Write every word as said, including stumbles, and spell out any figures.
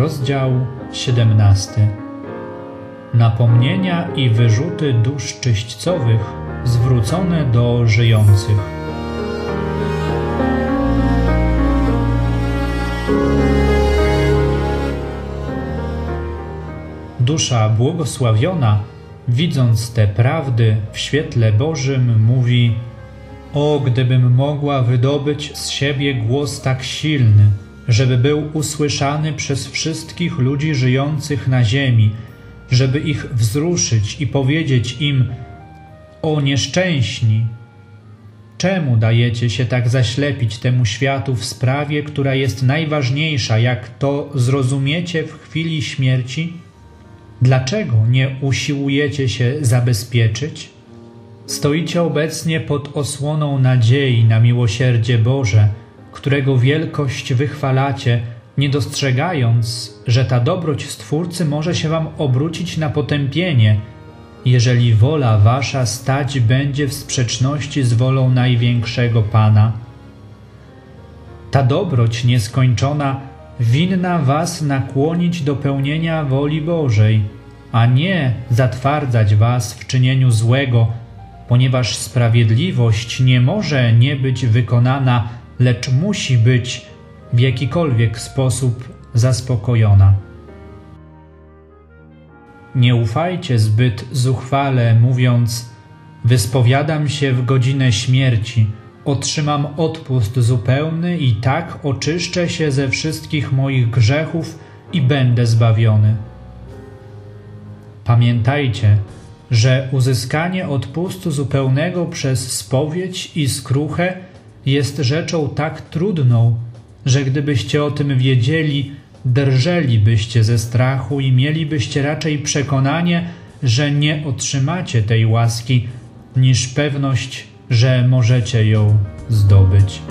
Rozdział siedemnasty. Napomnienia i wyrzuty dusz czyśćcowych zwrócone do żyjących. Dusza błogosławiona, widząc te prawdy w świetle Bożym, mówi: o, gdybym mogła wydobyć z siebie głos tak silny, żeby był usłyszany przez wszystkich ludzi żyjących na ziemi, żeby ich wzruszyć i powiedzieć im: o nieszczęśni, czemu dajecie się tak zaślepić temu światu w sprawie, która jest najważniejsza, jak to zrozumiecie w chwili śmierci? Dlaczego nie usiłujecie się zabezpieczyć? Stoicie obecnie pod osłoną nadziei na miłosierdzie Boże, którego wielkość wychwalacie, nie dostrzegając, że ta dobroć Stwórcy może się wam obrócić na potępienie, jeżeli wola wasza stać będzie w sprzeczności z wolą największego Pana. Ta dobroć nieskończona winna was nakłonić do pełnienia woli Bożej, a nie zatwardzać was w czynieniu złego, ponieważ sprawiedliwość nie może nie być wykonana, lecz musi być w jakikolwiek sposób zaspokojona. Nie ufajcie zbyt zuchwale, mówiąc: wyspowiadam się w godzinę śmierci, otrzymam odpust zupełny i tak oczyszczę się ze wszystkich moich grzechów i będę zbawiony. Pamiętajcie, że uzyskanie odpustu zupełnego przez spowiedź i skruchę jest rzeczą tak trudną, że gdybyście o tym wiedzieli, drżelibyście ze strachu i mielibyście raczej przekonanie, że nie otrzymacie tej łaski, niż pewność, że możecie ją zdobyć.